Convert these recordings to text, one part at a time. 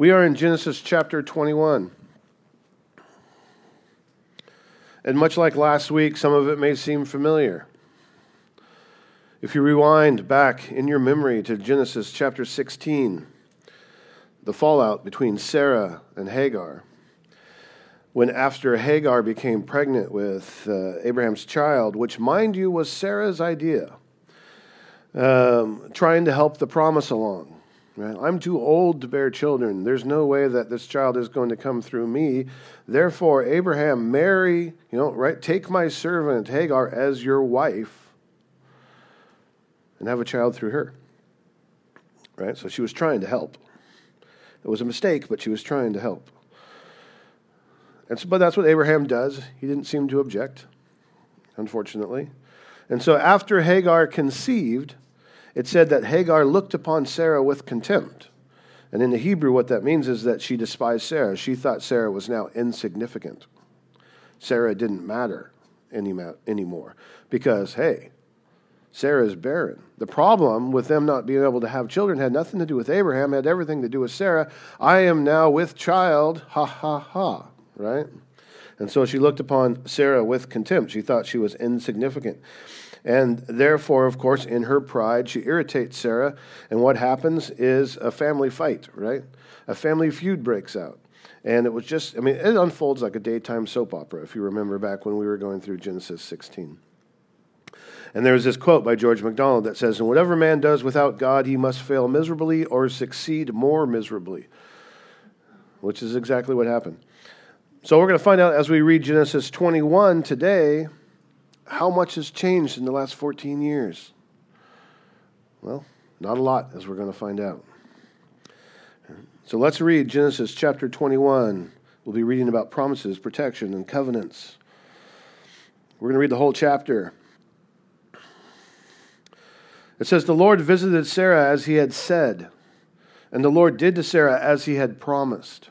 We are in Genesis chapter 21. And much like last week, some of it may seem familiar. If you rewind back in your memory to Genesis chapter 16, the fallout between Sarah and Hagar, when after Hagar became pregnant with Abraham's child, which, mind you, was Sarah's idea, trying to help the promise along. Right? I'm too old to bear children. There's no way that this child is going to come through me. Therefore, Abraham, marry, take my servant Hagar as your wife, and have a child through her, right? So she was trying to help. It was a mistake, but she was trying to help. And so, but that's what Abraham does. He didn't seem to object, unfortunately. And so after Hagar conceived, it said that Hagar looked upon Sarah with contempt. And in the Hebrew, what that means is that she despised Sarah. She thought Sarah was now insignificant. Sarah didn't matter anymore because, hey, Sarah's barren. The problem with them not being able to have children had nothing to do with Abraham, had everything to do with Sarah. I am now with child, ha, ha, ha, right? And so she looked upon Sarah with contempt. She thought she was insignificant. And therefore, of course, in her pride, she irritates Sarah. And what happens is a family fight, right? A family feud breaks out. And it was just, it unfolds like a daytime soap opera, if you remember back when we were going through Genesis 16. And there was this quote by George MacDonald that says, "And whatever man does without God, he must fail miserably or succeed more miserably," which is exactly what happened. So we're going to find out as we read Genesis 21 today, how much has changed in the last 14 years? Well, not a lot, as we're going to find out. So let's read Genesis chapter 21. We'll be reading about promises, protection, and covenants. We're going to read the whole chapter. It says, "The Lord visited Sarah as he had said, and the Lord did to Sarah as he had promised.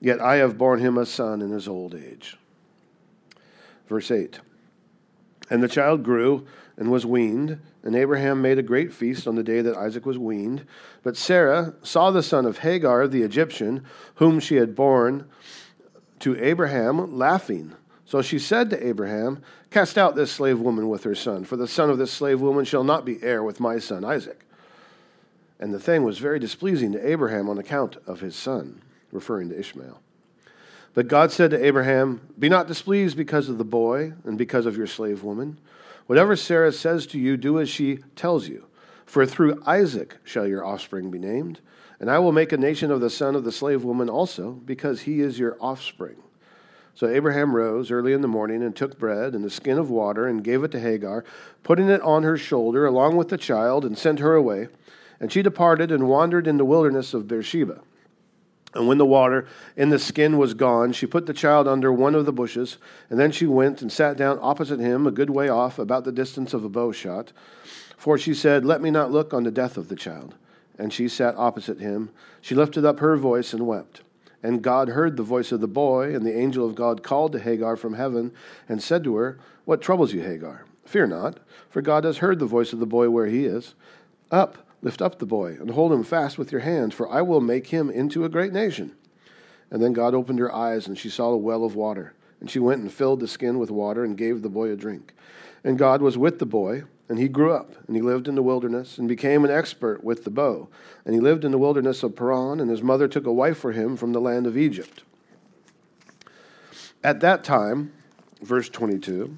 Yet I have borne him a son in his old age.'" Verse 8. "And the child grew and was weaned, and Abraham made a great feast on the day that Isaac was weaned. But Sarah saw the son of Hagar, the Egyptian, whom she had borne to Abraham, laughing. So she said to Abraham, 'Cast out this slave woman with her son, for the son of this slave woman shall not be heir with my son Isaac.' And the thing was very displeasing to Abraham on account of his son," referring to Ishmael. "But God said to Abraham, 'Be not displeased because of the boy and because of your slave woman. Whatever Sarah says to you, do as she tells you. For through Isaac shall your offspring be named. And I will make a nation of the son of the slave woman also, because he is your offspring.' So Abraham rose early in the morning and took bread and a skin of water and gave it to Hagar, putting it on her shoulder along with the child, and sent her away. And she departed and wandered in the wilderness of Beersheba. And when the water in the skin was gone, she put the child under one of the bushes, and then she went and sat down opposite him a good way off, about the distance of a bow shot. For she said, 'Let me not look on the death of the child.' And she sat opposite him. She lifted up her voice and wept. And God heard the voice of the boy, and the angel of God called to Hagar from heaven and said to her, 'What troubles you, Hagar? Fear not, for God has heard the voice of the boy where he is. Up, lift up the boy, and hold him fast with your hand, for I will make him into a great nation.' And then God opened her eyes, and she saw a well of water. And she went and filled the skin with water and gave the boy a drink. And God was with the boy, and he grew up, and he lived in the wilderness, and became an expert with the bow. And he lived in the wilderness of Paran, and his mother took a wife for him from the land of Egypt." At that time, verse 22,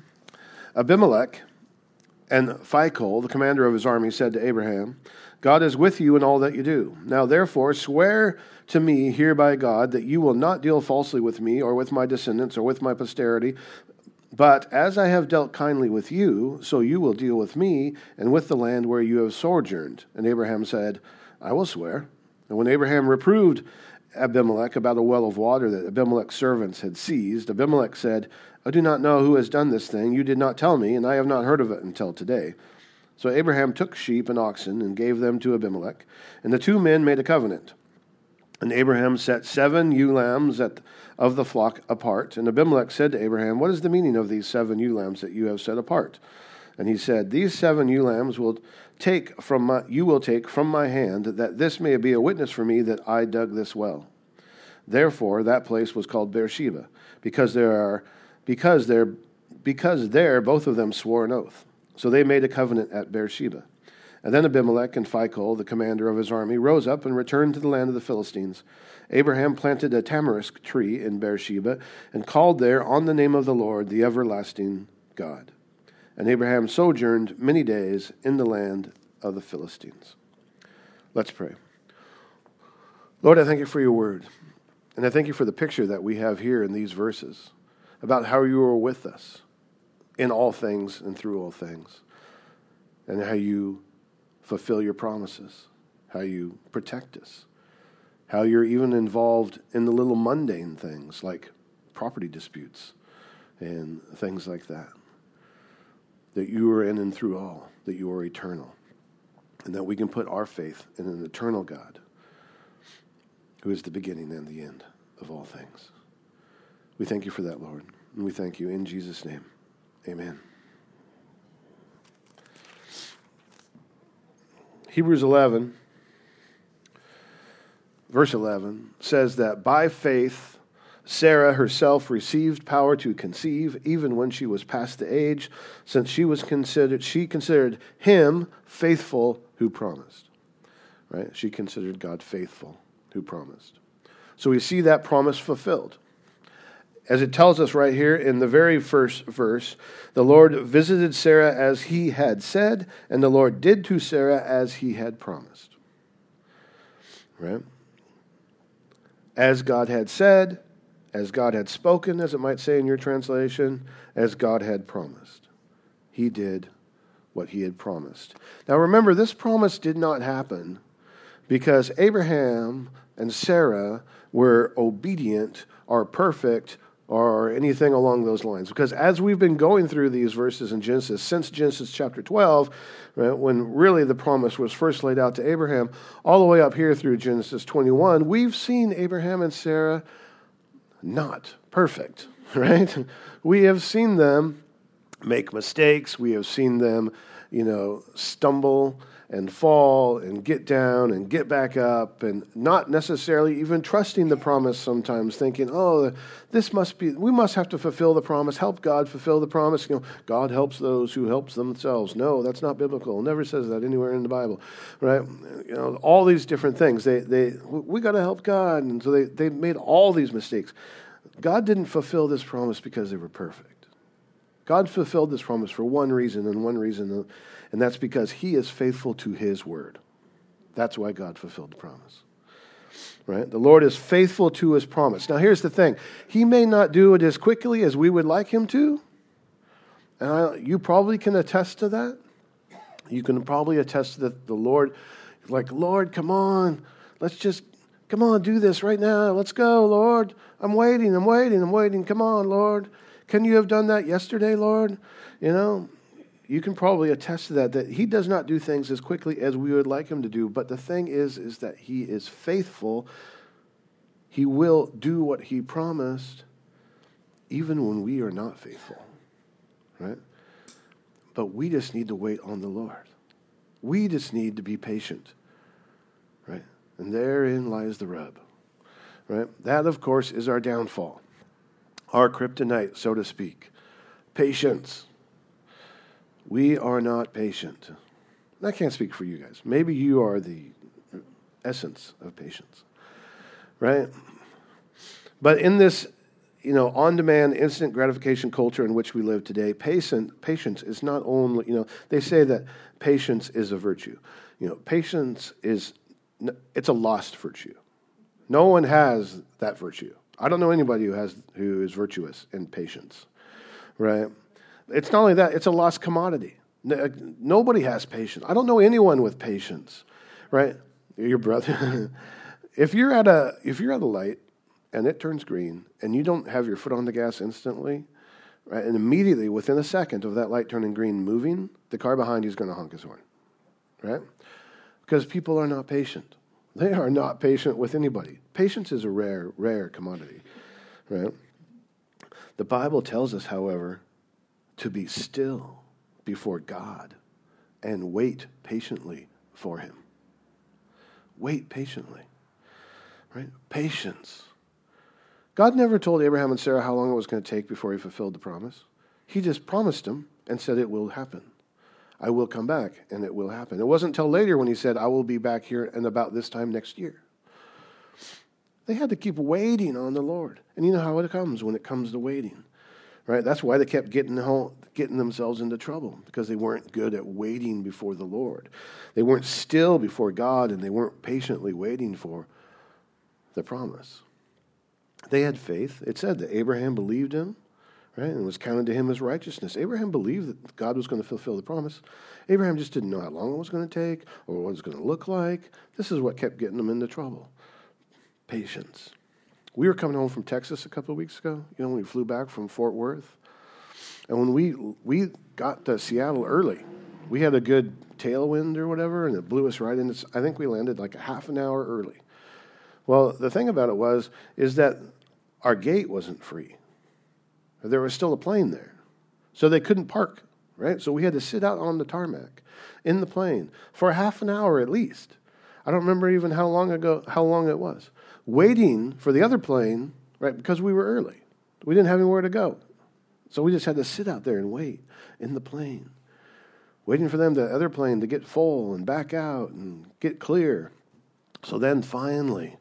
Abimelech and Phicol, the commander of his army, said to Abraham, "God is with you in all that you do. Now therefore swear to me here by God that you will not deal falsely with me or with my descendants or with my posterity, but as I have dealt kindly with you, so you will deal with me and with the land where you have sojourned." And Abraham said, "I will swear." And when Abraham reproved Abimelech about a well of water that Abimelech's servants had seized, Abimelech said, I do not know who has done this thing. You did not tell me, and I have not heard of it until today. So Abraham took sheep and oxen and gave them to Abimelech, and the two men made a covenant. And Abraham set 7 ewe lambs of the flock apart. And Abimelech said to Abraham, What is the meaning of these 7 ewe lambs that you have set apart? And he said, These 7 ewe lambs you will take from my hand, that this may be a witness for me that I dug this well. Therefore that place was called Beersheba, because there both of them swore an oath. So they made a covenant at Beersheba. And then Abimelech and Phicol, the commander of his army, rose up and returned to the land of the Philistines. Abraham planted a tamarisk tree in Beersheba and called there on the name of the Lord, the everlasting God. And Abraham sojourned many days in the land of the Philistines. Let's pray. Lord, I thank you for your word. And I thank you for the picture that we have here in these verses about how you are with us in all things and through all things, and how you fulfill your promises, how you protect us, how you're even involved in the little mundane things like property disputes and things like that. That you are in and through all, that you are eternal, and that we can put our faith in an eternal God who is the beginning and the end of all things. We thank you for that, Lord, and we thank you in Jesus' name. Amen. Hebrews 11, verse 11, says that by faith, Sarah herself received power to conceive, even when she was past the age, since she considered him faithful who promised. Right? She considered God faithful who promised. So we see that promise fulfilled. As it tells us right here in the very first verse, the Lord visited Sarah as he had said, and the Lord did to Sarah as he had promised. Right? As God had said, as God had spoken, as it might say in your translation, as God had promised. He did what he had promised. Now remember, this promise did not happen because Abraham and Sarah were obedient or perfect or anything along those lines. Because as we've been going through these verses in Genesis, since Genesis chapter 12, right, when really the promise was first laid out to Abraham, all the way up here through Genesis 21, we've seen Abraham and Sarah not perfect, right? We have seen them make mistakes. We have seen them, stumble and fall and get down and get back up, and not necessarily even trusting the promise sometimes, thinking, we must have to fulfill the promise, help God fulfill the promise. God helps those who help themselves. No, that's not biblical. It never says that anywhere in the Bible, right? All these different things. We got to help God, and so they made all these mistakes. God didn't fulfill this promise because they were perfect. God fulfilled this promise for one reason, and that's because he is faithful to his word. That's why God fulfilled the promise, right? The Lord is faithful to his promise. Now, here's the thing. He may not do it as quickly as we would like him to, and you probably can attest to that. You can probably attest that the Lord is like, Lord, come on. Come on, do this right now. Let's go, Lord. I'm waiting. Come on, Lord. Can you have done that yesterday, Lord? You can probably attest to that he does not do things as quickly as we would like him to do. But the thing is that he is faithful. He will do what he promised, even when we are not faithful, right? But we just need to wait on the Lord. We just need to be patient, right? And therein lies the rub, right? That, of course, is our downfall. Our kryptonite, so to speak. Patience. We are not patient. And I can't speak for you guys. Maybe you are the essence of patience, right? But in this, on-demand, instant gratification culture in which we live today, patience is not only, they say that patience is a virtue. Patience it's a lost virtue. No one has that virtue. I don't know anybody who is virtuous in patience, right? It's not only that, it's a lost commodity. Nobody has patience. I don't know anyone with patience, right? Your brother, If you're at a light and it turns green and you don't have your foot on the gas instantly, right, and immediately within a second of that light turning green moving, the car behind you is going to honk his horn, right? Because people are not patient. They are not patient with anybody. Patience is a rare, rare commodity, right? The Bible tells us, however, to be still before God and wait patiently for him. Wait patiently, right? Patience. God never told Abraham and Sarah how long it was going to take before he fulfilled the promise. He just promised them and said it will happen. I will come back, and it will happen. It wasn't until later when he said, I will be back here and about this time next year. They had to keep waiting on the Lord. And you know how it comes when it comes to waiting, right? That's why they kept getting themselves into trouble, because they weren't good at waiting before the Lord. They weren't still before God, and they weren't patiently waiting for the promise. They had faith. It said that Abraham believed him, right, and was counted to him as righteousness. Abraham believed that God was going to fulfill the promise. Abraham just didn't know how long it was going to take or what it was going to look like. This is what kept getting them into trouble. Patience. We were coming home from Texas a couple of weeks ago, you know, when we flew back from Fort Worth. And when we got to Seattle early, we had a good tailwind or whatever, and it blew us right into, I think we landed like a half an hour early. Well, the thing about it is that our gate wasn't free. There was still a plane there. So they couldn't park, right? So we had to sit out on the tarmac in the plane for half an hour at least. I don't remember even how long it was. Waiting for the other plane, right, because we were early. We didn't have anywhere to go. So we just had to sit out there and wait in the plane, waiting for the other plane to get full and back out and get clear. So then finally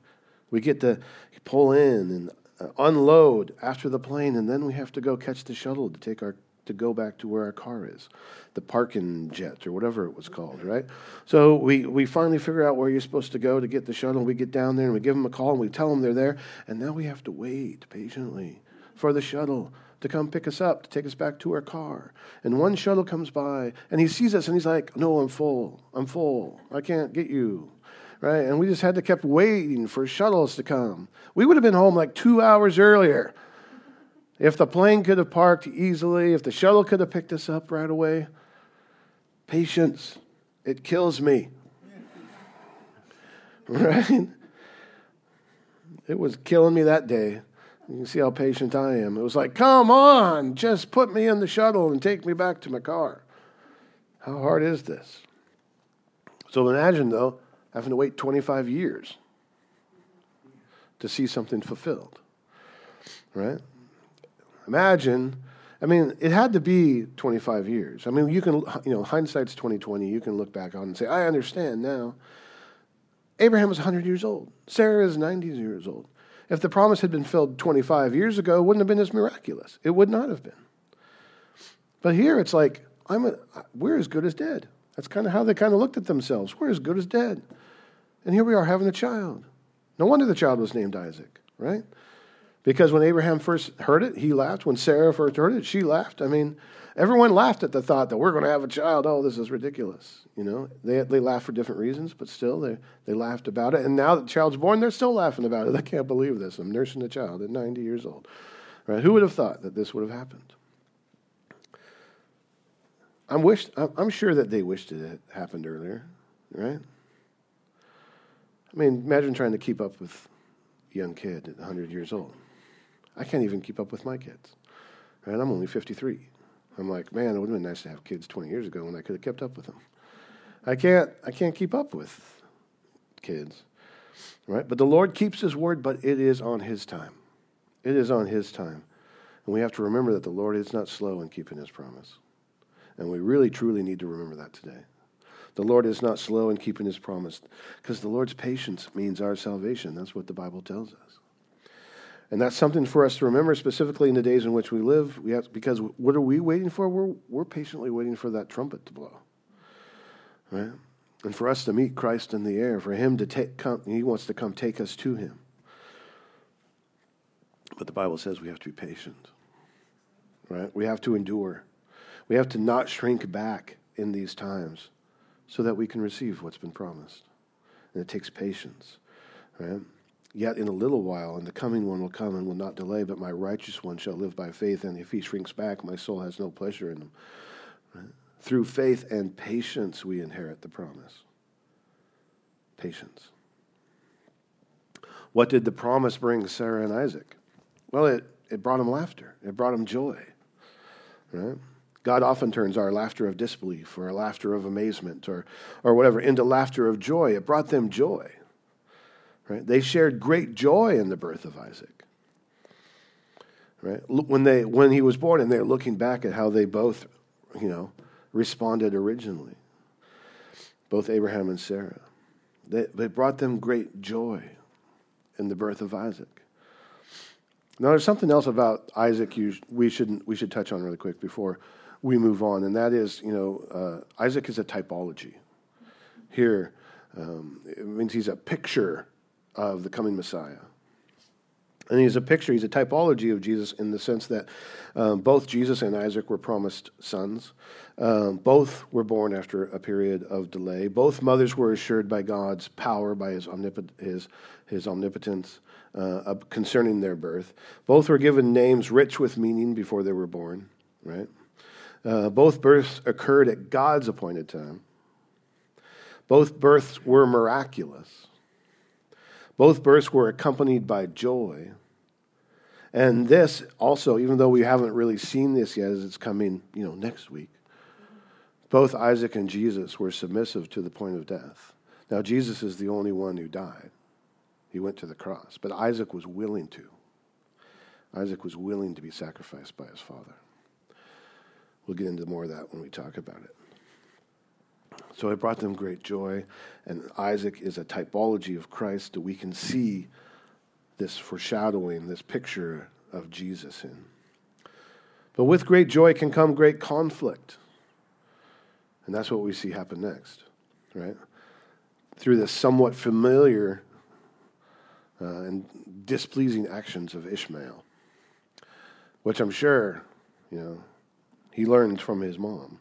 we get to pull in and unload after the plane, and then we have to go catch the shuttle to go back to where our car is, the parking jet or whatever it was called, right? So we finally figure out where you're supposed to go to get the shuttle. We get down there and we give them a call and we tell them they're there, and now we have to wait patiently for the shuttle to come pick us up, to take us back to our car. And one shuttle comes by and he sees us and he's like, "No, I'm full. I can't get you." Right, and we just had to keep waiting for shuttles to come. We would have been home like 2 hours earlier if the plane could have parked easily, if the shuttle could have picked us up right away. Patience, it kills me. Right? It was killing me that day. You can see how patient I am. It was like, come on, just put me in the shuttle and take me back to my car. How hard is this? So imagine, though, having to wait 25 years to see something fulfilled, right? Imagine, I mean, it had to be 25 years. I mean, you can, you know, hindsight's 20/20. You can look back on and say, I understand now. Abraham was 100 years old. Sarah is 90 years old. If the promise had been filled 25 years ago, it wouldn't have been as miraculous. It would not have been. But here it's like, we're as good as dead. That's kind of how they kind of looked at themselves. We're as good as dead. And here we are having a child. No wonder the child was named Isaac, right? Because when Abraham first heard it, he laughed. When Sarah first heard it, she laughed. I mean, everyone laughed at the thought that we're going to have a child. Oh, this is ridiculous. You know, they laughed for different reasons, but still they laughed about it. And now that the child's born, they're still laughing about it. I can't believe this. I'm nursing a child at 90 years old. Right? Who would have thought that this would have happened? I'm sure that they wished it had happened earlier, right? I mean, imagine trying to keep up with a young kid at 100 years old. I can't even keep up with my kids, right? I'm only 53. I'm like, man, it would have been nice to have kids 20 years ago when I could have kept up with them. I can't keep up with kids, right? But the Lord keeps his word, but it is on his time. It is on his time. And we have to remember that the Lord is not slow in keeping his promise. And we really, truly need to remember that today. The Lord is not slow in keeping his promise, because the Lord's patience means our salvation. That's what the Bible tells us. And that's something for us to remember, specifically in the days in which we live. Because what are we waiting for? We're patiently waiting for that trumpet to blow. Right? And for us to meet Christ in the air, for him to he wants to come take us to him. But the Bible says we have to be patient. Right? We have to endure. We have to not shrink back in these times so that we can receive what's been promised. And it takes patience. Right? Yet in a little while, and the coming one will come and will not delay, but my righteous one shall live by faith, and if he shrinks back, my soul has no pleasure in him. Right? Through faith and patience we inherit the promise. Patience. What did the promise bring Sarah and Isaac? Well, it brought them laughter. It brought them joy. Right? God often turns our laughter of disbelief or our laughter of amazement or whatever into laughter of joy. It brought them joy. Right? They shared great joy in the birth of Isaac. Right? When he was born, and they're looking back at how they both, responded originally. Both Abraham and Sarah. They brought them great joy in the birth of Isaac. Now, there's something else about Isaac we should touch on really quick before we move on, and that is, Isaac is a typology. Here, it means he's a picture of the coming Messiah. And he's a typology of Jesus in the sense that both Jesus and Isaac were promised sons. Both were born after a period of delay. Both mothers were assured by God's power, by his omnipotence concerning their birth. Both were given names rich with meaning before they were born, right? Both births occurred at God's appointed time. Both births were miraculous. Both births were accompanied by joy. And this also, even though we haven't really seen this yet, as it's coming, next week, both Isaac and Jesus were submissive to the point of death. Now, Jesus is the only one who died. He went to the cross. But Isaac was willing to. Isaac was willing to be sacrificed by his father. We'll get into more of that when we talk about it. So it brought them great joy, and Isaac is a typology of Christ that we can see this foreshadowing, this picture of Jesus in. But with great joy can come great conflict, and that's what we see happen next, right? Through the somewhat familiar and displeasing actions of Ishmael, which I'm sure, he learned from his mom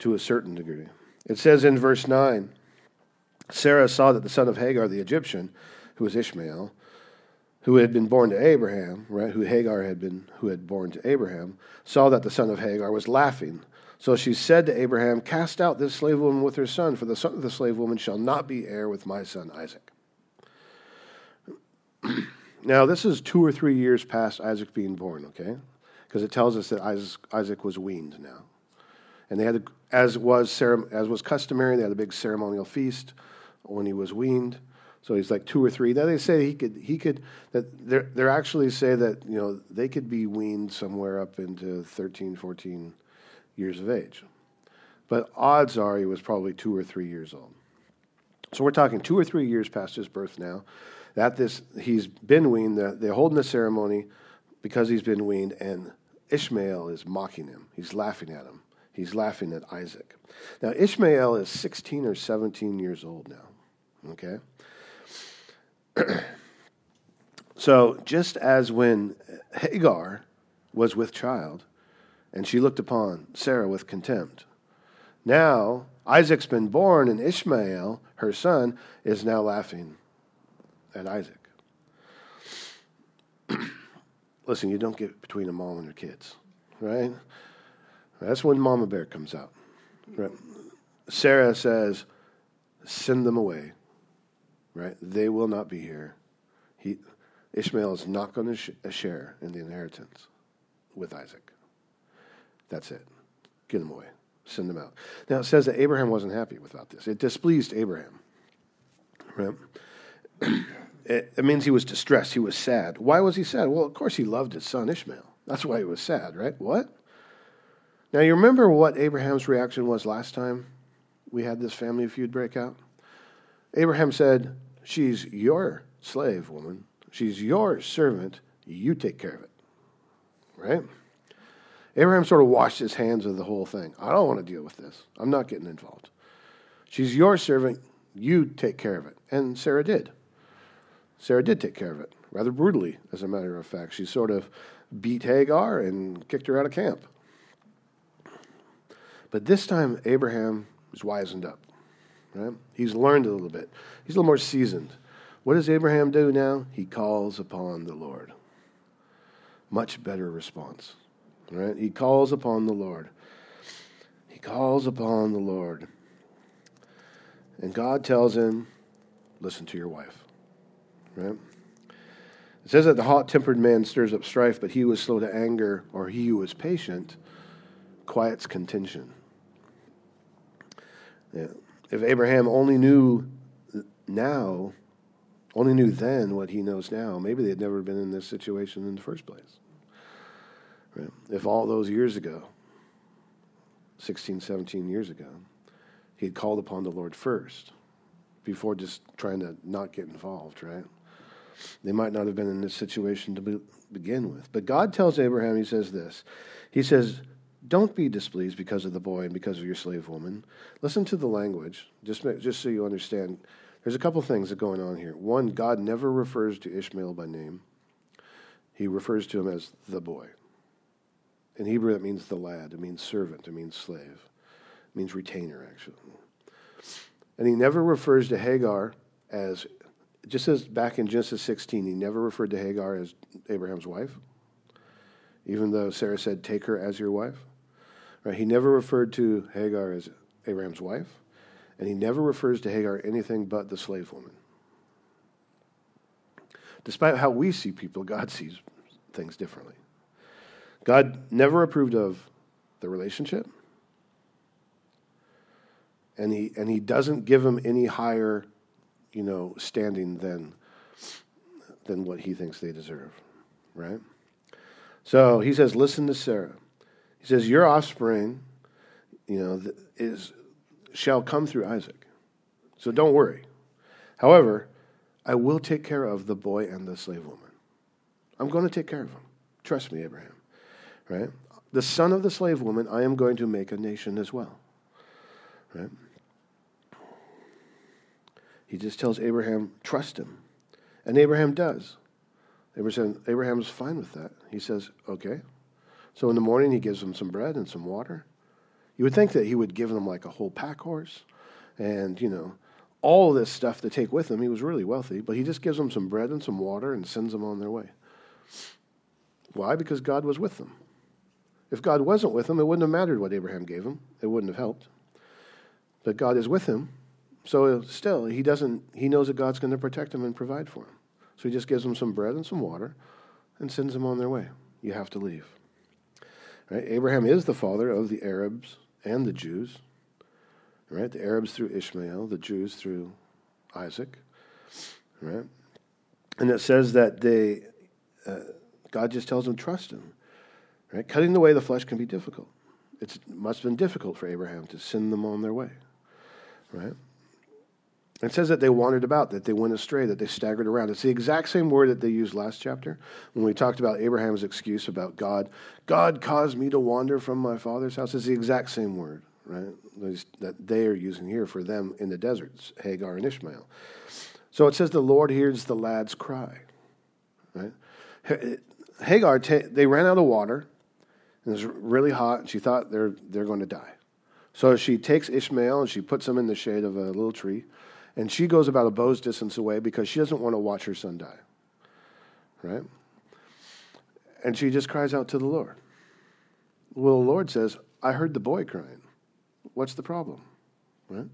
to a certain degree. It says in verse 9, Sarah saw that the son of Hagar, the Egyptian, who was Ishmael, who had been born to Abraham, right, who had born to Abraham, saw that the son of Hagar was laughing. So she said to Abraham, "Cast out this slave woman with her son, for the son of the slave woman shall not be heir with my son Isaac." Now, this is 2 or 3 years past Isaac being born, okay? Because it tells us that Isaac was weaned now. And they had as was customary, they had a big ceremonial feast when he was weaned. So he's like 2 or 3. Now they say they actually say that, they could be weaned somewhere up into 13, 14 years of age. But odds are he was probably 2 or 3 years old. So we're talking 2 or 3 years past his birth now. He's been weaned, they're holding the ceremony because he's been weaned, and Ishmael is mocking him. He's laughing at him. He's laughing at Isaac. Now, Ishmael is 16 or 17 years old now, okay? So, just as when Hagar was with child, and she looked upon Sarah with contempt, now Isaac's been born, and Ishmael, her son, is now laughing at Isaac. Listen, you don't get between a mom and her kids, right? That's when Mama Bear comes out. Right? Sarah says, "Send them away. Right? They will not be here." Ishmael is not going to share in the inheritance with Isaac. That's it. Get them away. Send them out. Now, it says that Abraham wasn't happy about this. It displeased Abraham. Right? It means he was distressed. He was sad. Why was he sad? Well, of course he loved his son Ishmael. That's why he was sad, right? What? Now, you remember what Abraham's reaction was last time we had this family feud break out? Abraham said, "She's your slave woman. She's your servant. You take care of it." Right? Abraham sort of washed his hands of the whole thing. "I don't want to deal with this. I'm not getting involved. She's your servant. You take care of it." And Sarah did. Sarah did take care of it, rather brutally, as a matter of fact. She sort of beat Hagar and kicked her out of camp. But this time, Abraham is wisened up. Right? He's learned a little bit. He's a little more seasoned. What does Abraham do now? He calls upon the Lord. Much better response. Right? He calls upon the Lord. He calls upon the Lord. And God tells him, listen to your wife. Right? It says that the hot-tempered man stirs up strife, but he who is slow to anger, or he who is patient, quiets contention. Yeah. If Abraham only knew then what he knows now, maybe they'd never been in this situation in the first place. Right? If all those years ago, 16, 17 years ago, he had called upon the Lord first, before just trying to not get involved, right? They might not have been in this situation to begin with. But God tells Abraham, he says this. He says, don't be displeased because of the boy and because of your slave woman. Listen to the language, just so you understand. There's a couple things that are going on here. One, God never refers to Ishmael by name. He refers to him as the boy. In Hebrew, that means the lad. It means servant. It means slave. It means retainer, actually. And he never refers to Hagar as, just as back in Genesis 16, he never referred to Hagar as Abraham's wife, even though Sarah said, take her as your wife. Right? He never referred to Hagar as Abraham's wife, and he never refers to Hagar anything but the slave woman. Despite how we see people, God sees things differently. God never approved of the relationship, and he doesn't give him any higher, standing than what he thinks they deserve, right? So he says, listen to Sarah. He says, your offspring, shall come through Isaac. So don't worry. However, I will take care of the boy and the slave woman. I'm going to take care of him. Trust me, Abraham. Right? The son of the slave woman, I am going to make a nation as well. Right? He just tells Abraham, trust him. And Abraham does. Abraham's fine with that. He says, okay. So in the morning, he gives him some bread and some water. You would think that he would give him like a whole pack horse and, all this stuff to take with him. He was really wealthy, but he just gives them some bread and some water and sends them on their way. Why? Because God was with them. If God wasn't with them, it wouldn't have mattered what Abraham gave him. It wouldn't have helped. But God is with him. So still, he knows that God's going to protect him and provide for him. So he just gives them some bread and some water and sends them on their way. You have to leave. Right? Abraham is the father of the Arabs and the Jews. Right? The Arabs through Ishmael, the Jews through Isaac. Right? And it says that God just tells them, trust him. Right? Cutting away the flesh can be difficult. It must have been difficult for Abraham to send them on their way. Right? It says that they wandered about, that they went astray, that they staggered around. It's the exact same word that they used last chapter when we talked about Abraham's excuse about God. God caused me to wander from my father's house. It's the exact same word, right, that they are using here for them in the deserts, Hagar and Ishmael. So it says the Lord hears the lad's cry. Right? Hagar, they ran out of water, and it was really hot, and she thought they're going to die. So she takes Ishmael, and she puts him in the shade of a little tree. And she goes about a bow's distance away because she doesn't want to watch her son die, right? And she just cries out to the Lord. Well, the Lord says, I heard the boy crying. What's the problem, right?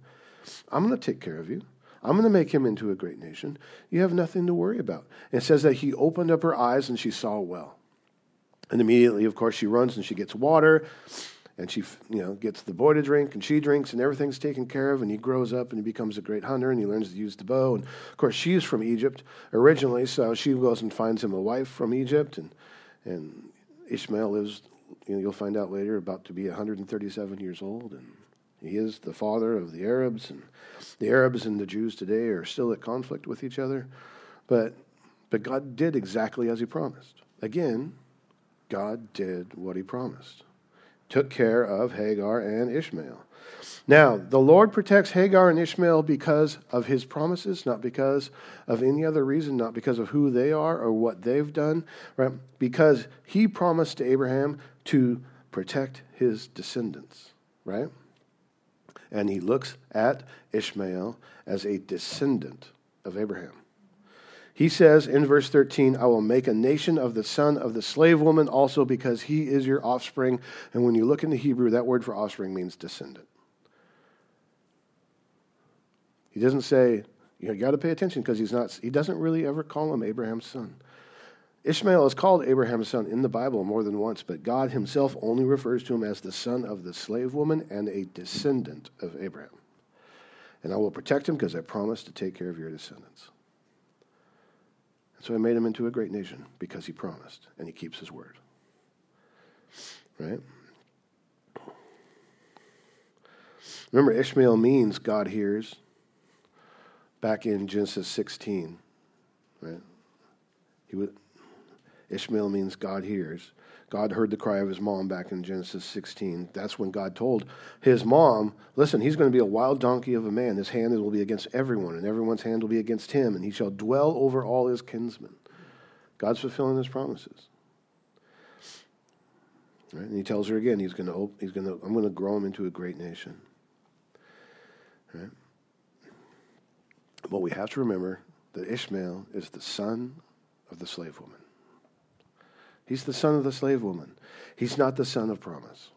I'm going to take care of you. I'm going to make him into a great nation. You have nothing to worry about. And it says that he opened up her eyes and she saw a well. And immediately, of course, she runs and she gets water. And she, gets the boy to drink, and she drinks, and everything's taken care of, and he grows up, and he becomes a great hunter, and he learns to use the bow. And, of course, she's from Egypt originally, so she goes and finds him a wife from Egypt, and Ishmael is, you'll find out later, about to be 137 years old, and he is the father of the Arabs, and the Arabs and the Jews today are still at conflict with each other, but God did exactly as he promised. Again, God did what he promised. Took care of Hagar and Ishmael. Now, the Lord protects Hagar and Ishmael because of his promises, not because of any other reason, not because of who they are or what they've done, right? Because he promised to Abraham to protect his descendants, right? And he looks at Ishmael as a descendant of Abraham. He says in verse 13, I will make a nation of the son of the slave woman also because he is your offspring. And when you look into Hebrew, that word for offspring means descendant. He doesn't say, you got to pay attention because he doesn't really ever call him Abraham's son. Ishmael is called Abraham's son in the Bible more than once, but God himself only refers to him as the son of the slave woman and a descendant of Abraham. And I will protect him because I promise to take care of your descendants. And so I made him into a great nation because he promised and he keeps his word. Right? Remember, Ishmael means God hears back in Genesis 16. Right? Ishmael means God hears. God heard the cry of his mom back in Genesis 16. That's when God told his mom, listen, he's going to be a wild donkey of a man. His hand will be against everyone, and everyone's hand will be against him, and he shall dwell over all his kinsmen. God's fulfilling his promises. Right? And he tells her again, I'm going to grow him into a great nation. Right? But we have to remember that Ishmael is the son of the slave woman. He's the son of the slave woman. He's not the son of promise.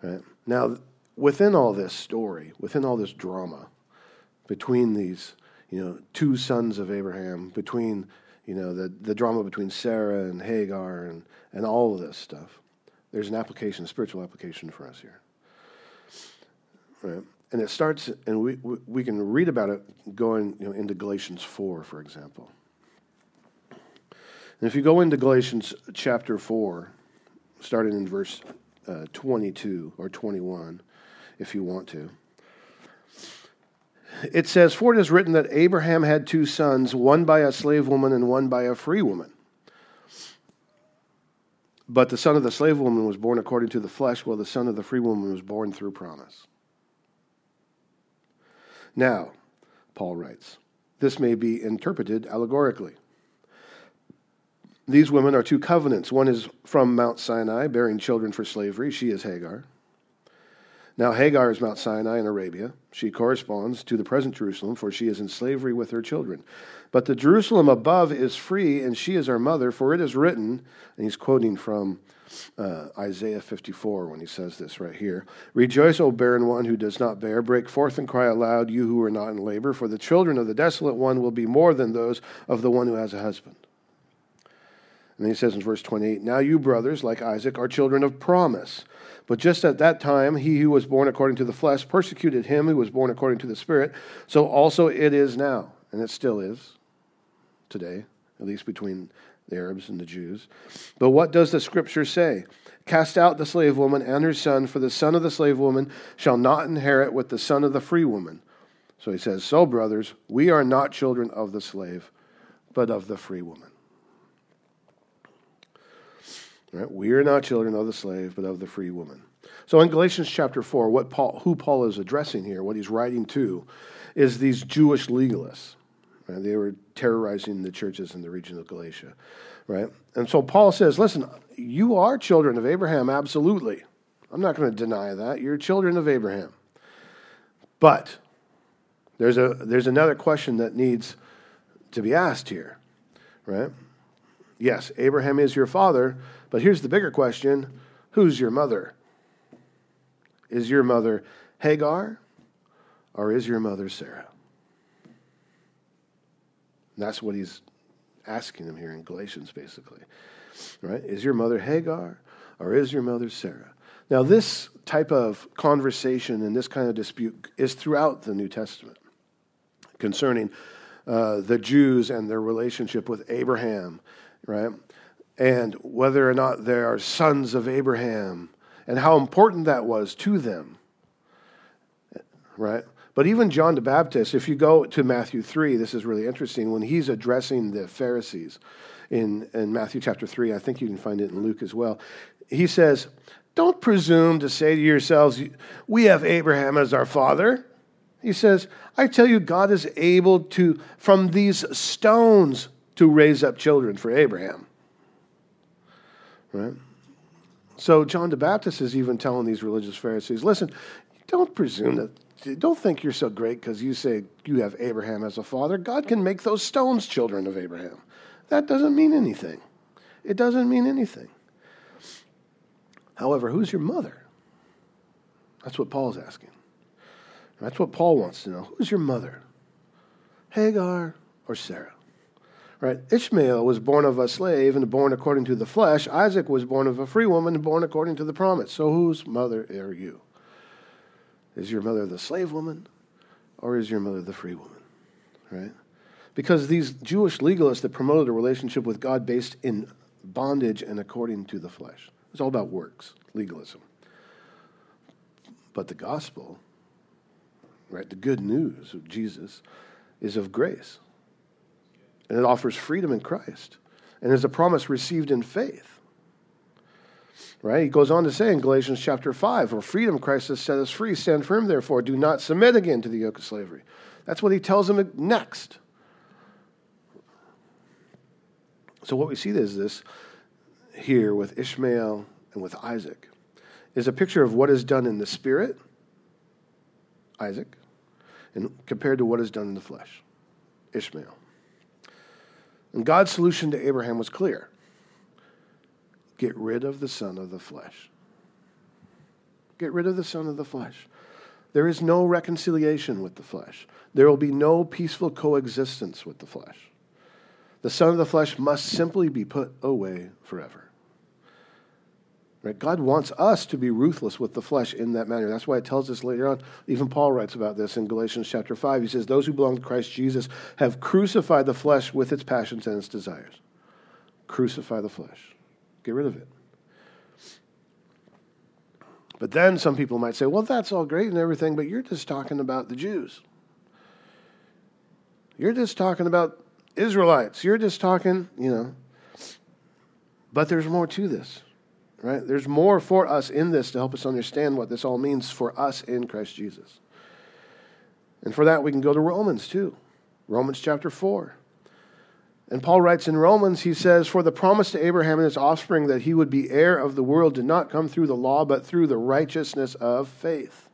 Right? Now, within all this story, within all this drama, between these, two sons of Abraham, between, the drama between Sarah and Hagar and all of this stuff, there's an application, a spiritual application for us here. Right? And it starts, and we can read about it going into Galatians 4, for example. And if you go into Galatians chapter 4, starting in verse 22 or 21, if you want to, it says, for it is written that Abraham had two sons, one by a slave woman and one by a free woman. But the son of the slave woman was born according to the flesh, while the son of the free woman was born through promise. Now, Paul writes, this may be interpreted allegorically. These women are two covenants. One is from Mount Sinai, bearing children for slavery. She is Hagar. Now Hagar is Mount Sinai in Arabia. She corresponds to the present Jerusalem, for she is in slavery with her children. But the Jerusalem above is free, and she is our mother, for it is written, and he's quoting from Isaiah 54 when he says this right here, rejoice, O barren one who does not bear, break forth and cry aloud, you who are not in labor, for the children of the desolate one will be more than those of the one who has a husband. And then he says in verse 28, now you brothers, like Isaac, are children of promise. But just at that time, he who was born according to the flesh persecuted him who was born according to the Spirit. So also it is now, and it still is today, at least between the Arabs and the Jews. But what does the Scripture say? Cast out the slave woman and her son, for the son of the slave woman shall not inherit with the son of the free woman. So he says, so brothers, we are not children of the slave, but of the free woman. Right? We are not children of the slave, but of the free woman. So in Galatians chapter 4, who Paul is addressing here, what he's writing to, is these Jewish legalists. Right? They were terrorizing the churches in the region of Galatia. Right? And so Paul says, listen, you are children of Abraham, absolutely. I'm not going to deny that. You're children of Abraham. But there's another question that needs to be asked here. Right? Yes, Abraham is your father, but here's the bigger question. Who's your mother? Is your mother Hagar or is your mother Sarah? And that's what he's asking them here in Galatians, basically. Right? Is your mother Hagar or is your mother Sarah? Now, this type of conversation and this kind of dispute is throughout the New Testament concerning the Jews and their relationship with Abraham, right? And whether or not they are sons of Abraham and how important that was to them, right? But even John the Baptist, if you go to Matthew 3, this is really interesting, when he's addressing the Pharisees in Matthew chapter 3, I think you can find it in Luke as well, he says, don't presume to say to yourselves, we have Abraham as our father. He says, I tell you, God is able to, from these stones, to raise up children for Abraham. Right? So John the Baptist is even telling these religious Pharisees, listen, Don't presume that. Don't think you're so great because you say you have Abraham as a father. God can make those stones children of Abraham. That doesn't mean anything. It doesn't mean anything. However, who's your mother? That's what Paul's asking. That's what Paul wants to know. Who's your mother? Hagar or Sarah? Right? Ishmael was born of a slave and born according to the flesh. Isaac was born of a free woman and born according to the promise. So whose mother are you? Is your mother the slave woman or is your mother the free woman? Right? Because these Jewish legalists that promoted a relationship with God based in bondage and according to the flesh. It's all about works, legalism. But the gospel, right, the good news of Jesus is of grace. And it offers freedom in Christ. And is a promise received in faith. Right? He goes on to say in Galatians chapter 5, for freedom Christ has set us free. Stand firm, therefore. Do not submit again to the yoke of slavery. That's what he tells them next. So what we see is this here with Ishmael and with Isaac is a picture of what is done in the spirit, Isaac, and compared to what is done in the flesh, Ishmael. And God's solution to Abraham was clear. Get rid of the son of the flesh. Get rid of the son of the flesh. There is no reconciliation with the flesh. There will be no peaceful coexistence with the flesh. The son of the flesh must simply be put away forever. Right? God wants us to be ruthless with the flesh in that manner. That's why it tells us later on, even Paul writes about this in Galatians chapter 5. He says, those who belong to Christ Jesus have crucified the flesh with its passions and its desires. Crucify the flesh. Get rid of it. But then some people might say, well, that's all great and everything, but you're just talking about the Jews. You're just talking about Israelites. You're just talking, you know. But there's more to this. Right? There's more for us in this to help us understand what this all means for us in Christ Jesus. And for that, we can go to Romans too. Romans chapter 4. And Paul writes in Romans, he says, for the promise to Abraham and his offspring that he would be heir of the world did not come through the law, but through the righteousness of faith.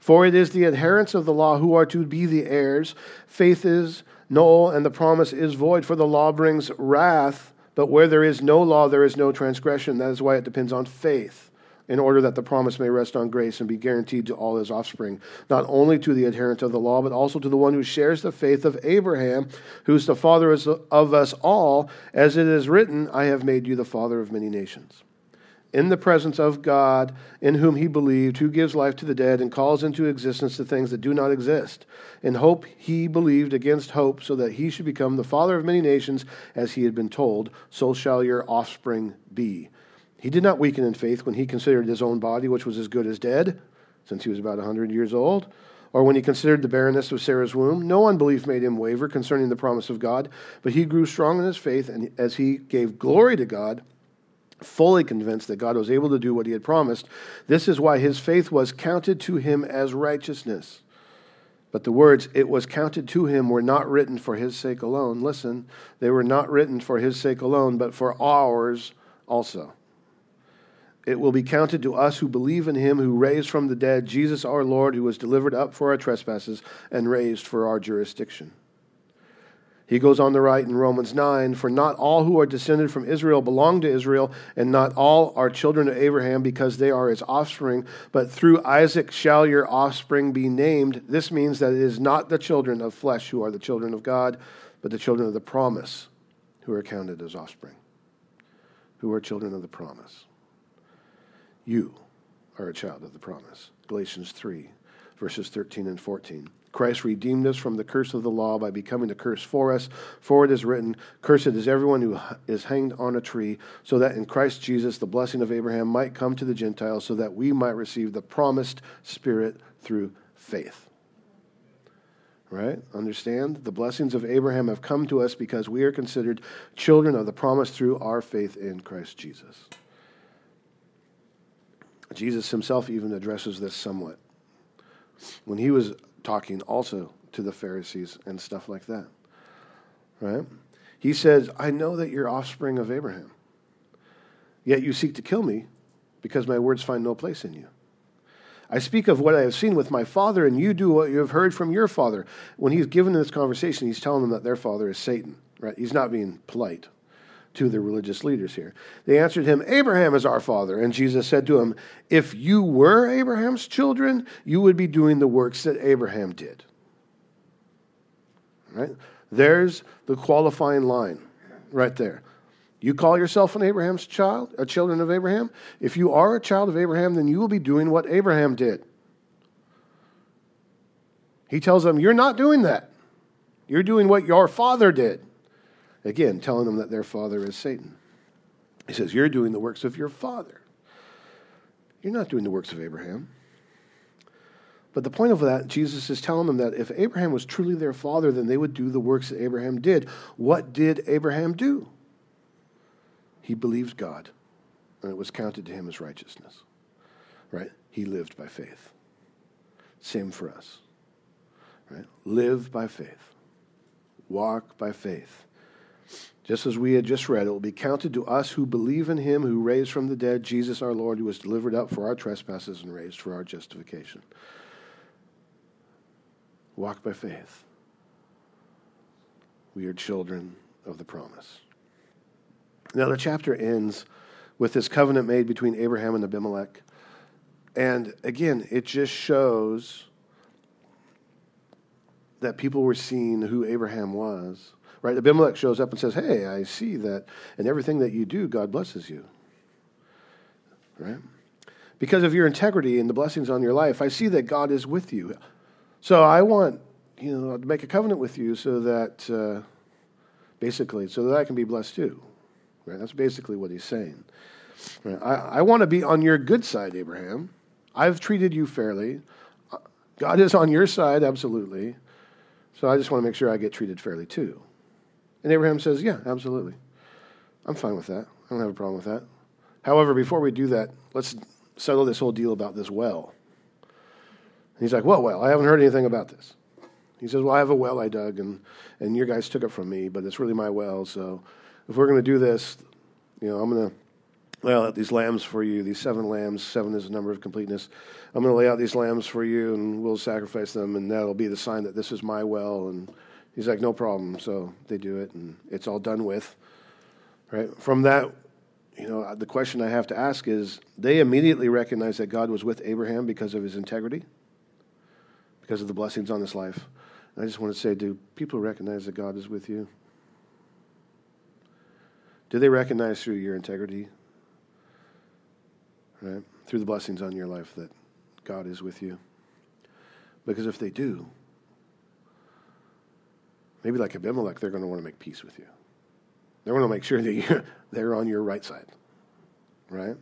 For it is the adherents of the law who are to be the heirs. Faith is null, and the promise is void, for the law brings wrath. But where there is no law, there is no transgression. That is why it depends on faith, in order that the promise may rest on grace and be guaranteed to all his offspring, not only to the adherent of the law, but also to the one who shares the faith of Abraham, who is the father of us all. As it is written, I have made you the father of many nations. In the presence of God, in whom he believed, who gives life to the dead and calls into existence the things that do not exist. In hope he believed against hope, so that he should become the father of many nations, as he had been told, so shall your offspring be. He did not weaken in faith when he considered his own body, which was as good as dead, since he was about 100 years old, or when he considered the barrenness of Sarah's womb. No unbelief made him waver concerning the promise of God, but he grew strong in his faith, and as he gave glory to God, fully convinced that God was able to do what he had promised. This is why his faith was counted to him as righteousness. But the words, it was counted to him, were not written for his sake alone. Listen, they were not written for his sake alone, but for ours also. It will be counted to us who believe in him who raised from the dead Jesus our Lord, who was delivered up for our trespasses and raised for our jurisdiction. He goes on to write in Romans 9, for not all who are descended from Israel belong to Israel, and not all are children of Abraham because they are his offspring, but through Isaac shall your offspring be named. This means that it is not the children of flesh who are the children of God, but the children of the promise who are counted as offspring, who are children of the promise. You are a child of the promise. Galatians 3, verses 13 and 14. Christ redeemed us from the curse of the law by becoming a curse for us. For it is written, cursed is everyone who is hanged on a tree, so that in Christ Jesus the blessing of Abraham might come to the Gentiles, so that we might receive the promised Spirit through faith. Right? Understand? The blessings of Abraham have come to us because we are considered children of the promise through our faith in Christ Jesus. Jesus himself even addresses this somewhat. When he was talking also to the Pharisees and stuff like that, right? He says, I know that you're offspring of Abraham, yet you seek to kill me because my words find no place in you. I speak of what I have seen with my father, and you do what you have heard from your father. When he's given this conversation, he's telling them that their father is Satan, right? He's not being polite to the religious leaders here. They answered him, Abraham is our father. And Jesus said to him, if you were Abraham's children, you would be doing the works that Abraham did. Right? There's the qualifying line right there. You call yourself an Abraham's child, a children of Abraham. If you are a child of Abraham, then you will be doing what Abraham did. He tells them, you're not doing that. You're doing what your father did. Again, telling them that their father is Satan. He says, you're doing the works of your father. You're not doing the works of Abraham. But the point of that, Jesus is telling them that if Abraham was truly their father, then they would do the works that Abraham did. What did Abraham do? He believed God, and it was counted to him as righteousness. Right? He lived by faith. Same for us. Right? Live by faith. Walk by faith. Just as we had just read, it will be counted to us who believe in him who raised from the dead, Jesus our Lord, who was delivered up for our trespasses and raised for our justification. Walk by faith. We are children of the promise. Now the chapter ends with this covenant made between Abraham and Abimelech. And again, it just shows that people were seeing who Abraham was. Right? Abimelech shows up and says, hey, I see that in everything that you do, God blesses you. Right? Because of your integrity and the blessings on your life, I see that God is with you. So I want, to make a covenant with you so that, so that I can be blessed too. Right? That's basically what he's saying. Right? I want to be on your good side, Abraham. I've treated you fairly. God is on your side, absolutely. So I just want to make sure I get treated fairly too. And Abraham says, yeah, absolutely. I'm fine with that. I don't have a problem with that. However, before we do that, let's settle this whole deal about this well. And he's like, well, I haven't heard anything about this. He says, I have a well I dug, and your guys took it from me, but it's really my well, so if we're going to do this, I'm going to lay out these lambs for you, these 7 lambs. 7 is the number of completeness. I'm going to lay out these lambs for you, and we'll sacrifice them, and that'll be the sign that this is my well, and he's like, no problem. So they do it, and it's all done with. Right? From that, the question I have to ask is, they immediately recognized that God was with Abraham because of his integrity, because of the blessings on this life. And I just want to say, do people recognize that God is with you? Do they recognize through your integrity, right, through the blessings on your life, that God is with you? Because if they do, maybe like Abimelech, they're going to want to make peace with you. They're going to make sure that they're on your right side, right?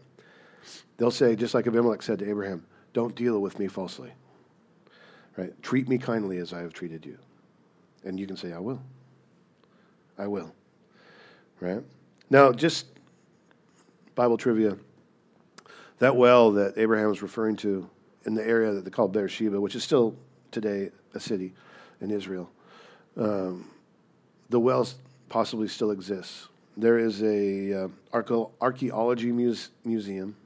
They'll say, just like Abimelech said to Abraham, don't deal with me falsely, right? Treat me kindly as I have treated you. And you can say, I will, right? Now, just Bible trivia, that well that Abraham was referring to in the area that they call Beersheba, which is still today a city in Israel, the well possibly still exists. There is a archaeology museum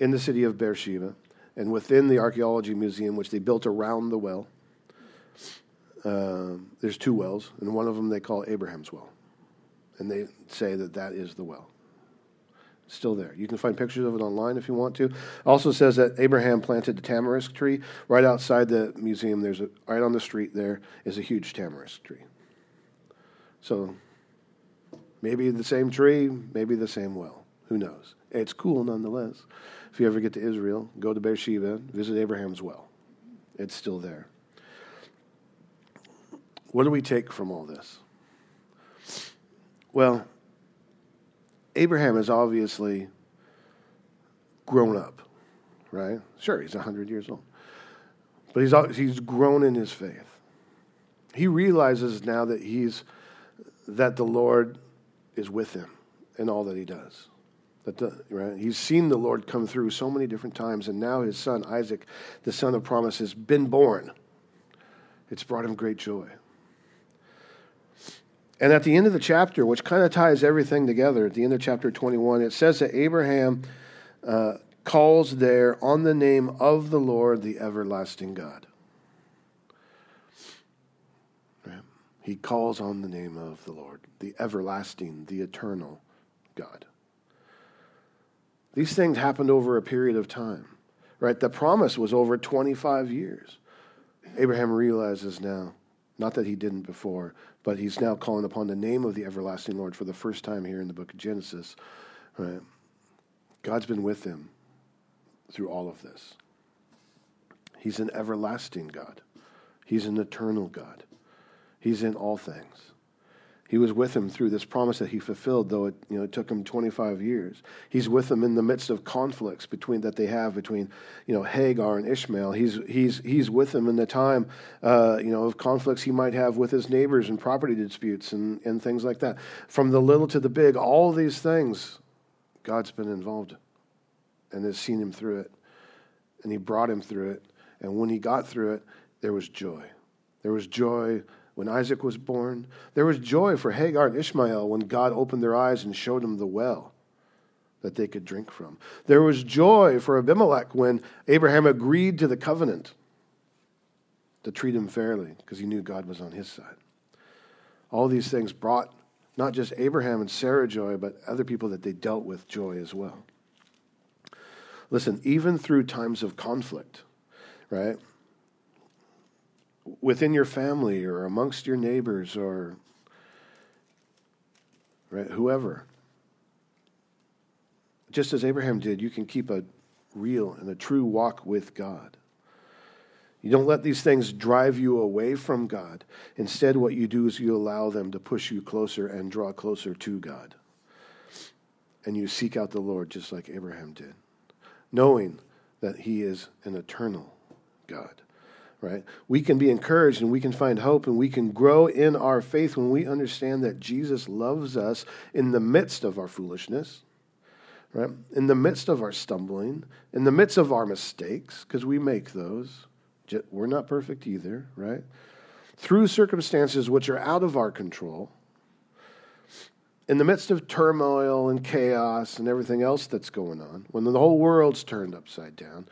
in the city of Beersheba, and within the archaeology museum, which they built around the well, there's 2 wells, and one of them they call Abraham's well, and they say that is the well. It's still there. You can find pictures of it online if you want to. It also says that Abraham planted a tamarisk tree right outside the museum. Right on the street there is a huge tamarisk tree. So maybe the same tree, maybe the same well. Who knows? It's cool nonetheless. If you ever get to Israel, go to Beersheba, visit Abraham's well. It's still there. What do we take from all this? Well, Abraham is obviously grown up, right? Sure, he's 100 years old. But he's grown in his faith. He realizes now that the Lord is with him in all that he does. Right? He's seen the Lord come through so many different times, and now his son, Isaac, the son of promise, has been born. It's brought him great joy. And at the end of the chapter, which kind of ties everything together, at the end of chapter 21, it says that Abraham calls there on the name of the Lord, the everlasting God. He calls on the name of the Lord, the everlasting, the eternal God. These things happened over a period of time, right? The promise was over 25 years. Abraham realizes now, not that he didn't before, but he's now calling upon the name of the everlasting Lord for the first time here in the book of Genesis, right? God's been with him through all of this. He's an everlasting God. He's an eternal God. He's in all things. He was with him through this promise that he fulfilled, though it took him 25 years. He's with them in the midst of conflicts between Hagar and Ishmael. He's with them in the time of conflicts he might have with his neighbors and property disputes and things like that. From the little to the big, all these things, God's been involved and has seen him through it, and he brought him through it. And when he got through it, there was joy. There was joy when Isaac was born. There was joy for Hagar and Ishmael when God opened their eyes and showed them the well that they could drink from. There was joy for Abimelech when Abraham agreed to the covenant to treat him fairly because he knew God was on his side. All these things brought not just Abraham and Sarah joy, but other people that they dealt with joy as well. Listen, even through times of conflict, right? Within your family or amongst your neighbors or right, whoever. Just as Abraham did, you can keep a real and a true walk with God. You don't let these things drive you away from God. Instead, what you do is you allow them to push you closer and draw closer to God. And you seek out the Lord just like Abraham did, knowing that he is an eternal God. Right? We can be encouraged and we can find hope and we can grow in our faith when we understand that Jesus loves us in the midst of our foolishness, right? In the midst of our stumbling, in the midst of our mistakes, because we make those. We're not perfect either, right? Through circumstances which are out of our control, in the midst of turmoil and chaos and everything else that's going on, when the whole world's turned upside down,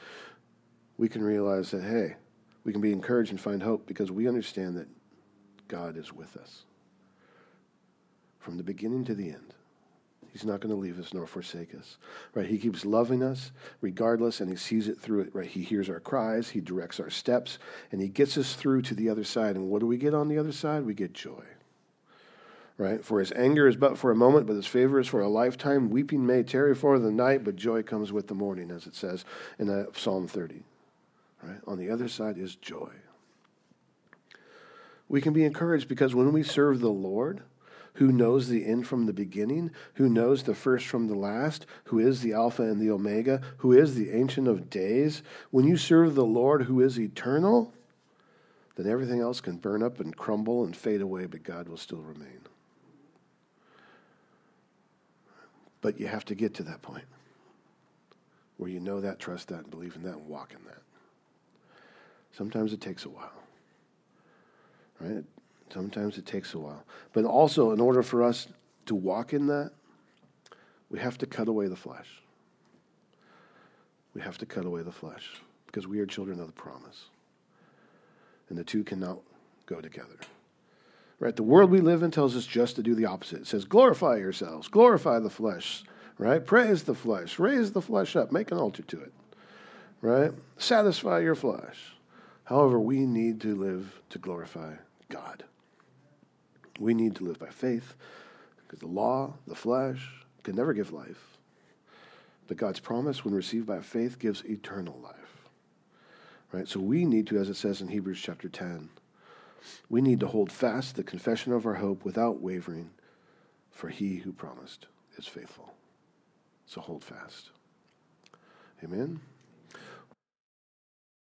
we can realize that, hey, we can be encouraged and find hope because we understand that God is with us. From the beginning to the end, he's not going to leave us nor forsake us. Right? He keeps loving us regardless, and he sees it through it. Right? He hears our cries, he directs our steps, and he gets us through to the other side. And what do we get on the other side? We get joy. Right? For his anger is but for a moment, but his favor is for a lifetime. Weeping may tarry for the night, but joy comes with the morning, as it says in Psalm 30. Right? On the other side is joy. We can be encouraged because when we serve the Lord, who knows the end from the beginning, who knows the first from the last, who is the Alpha and the Omega, who is the Ancient of Days, when you serve the Lord who is eternal, then everything else can burn up and crumble and fade away, but God will still remain. But you have to get to that point where you know that, trust that, and believe in that, and walk in that. Sometimes it takes a while, right? Sometimes it takes a while. But also, in order for us to walk in that, we have to cut away the flesh. We have to cut away the flesh because we are children of the promise. And the two cannot go together. Right? The world we live in tells us just to do the opposite. It says, glorify yourselves, glorify the flesh, right? Praise the flesh, raise the flesh up, make an altar to it, right? Satisfy your flesh. However, we need to live to glorify God. We need to live by faith because the law, the flesh, can never give life. But God's promise, when received by faith, gives eternal life. Right? So we need to, as it says in Hebrews chapter 10, we need to hold fast the confession of our hope without wavering, for he who promised is faithful. So hold fast. Amen.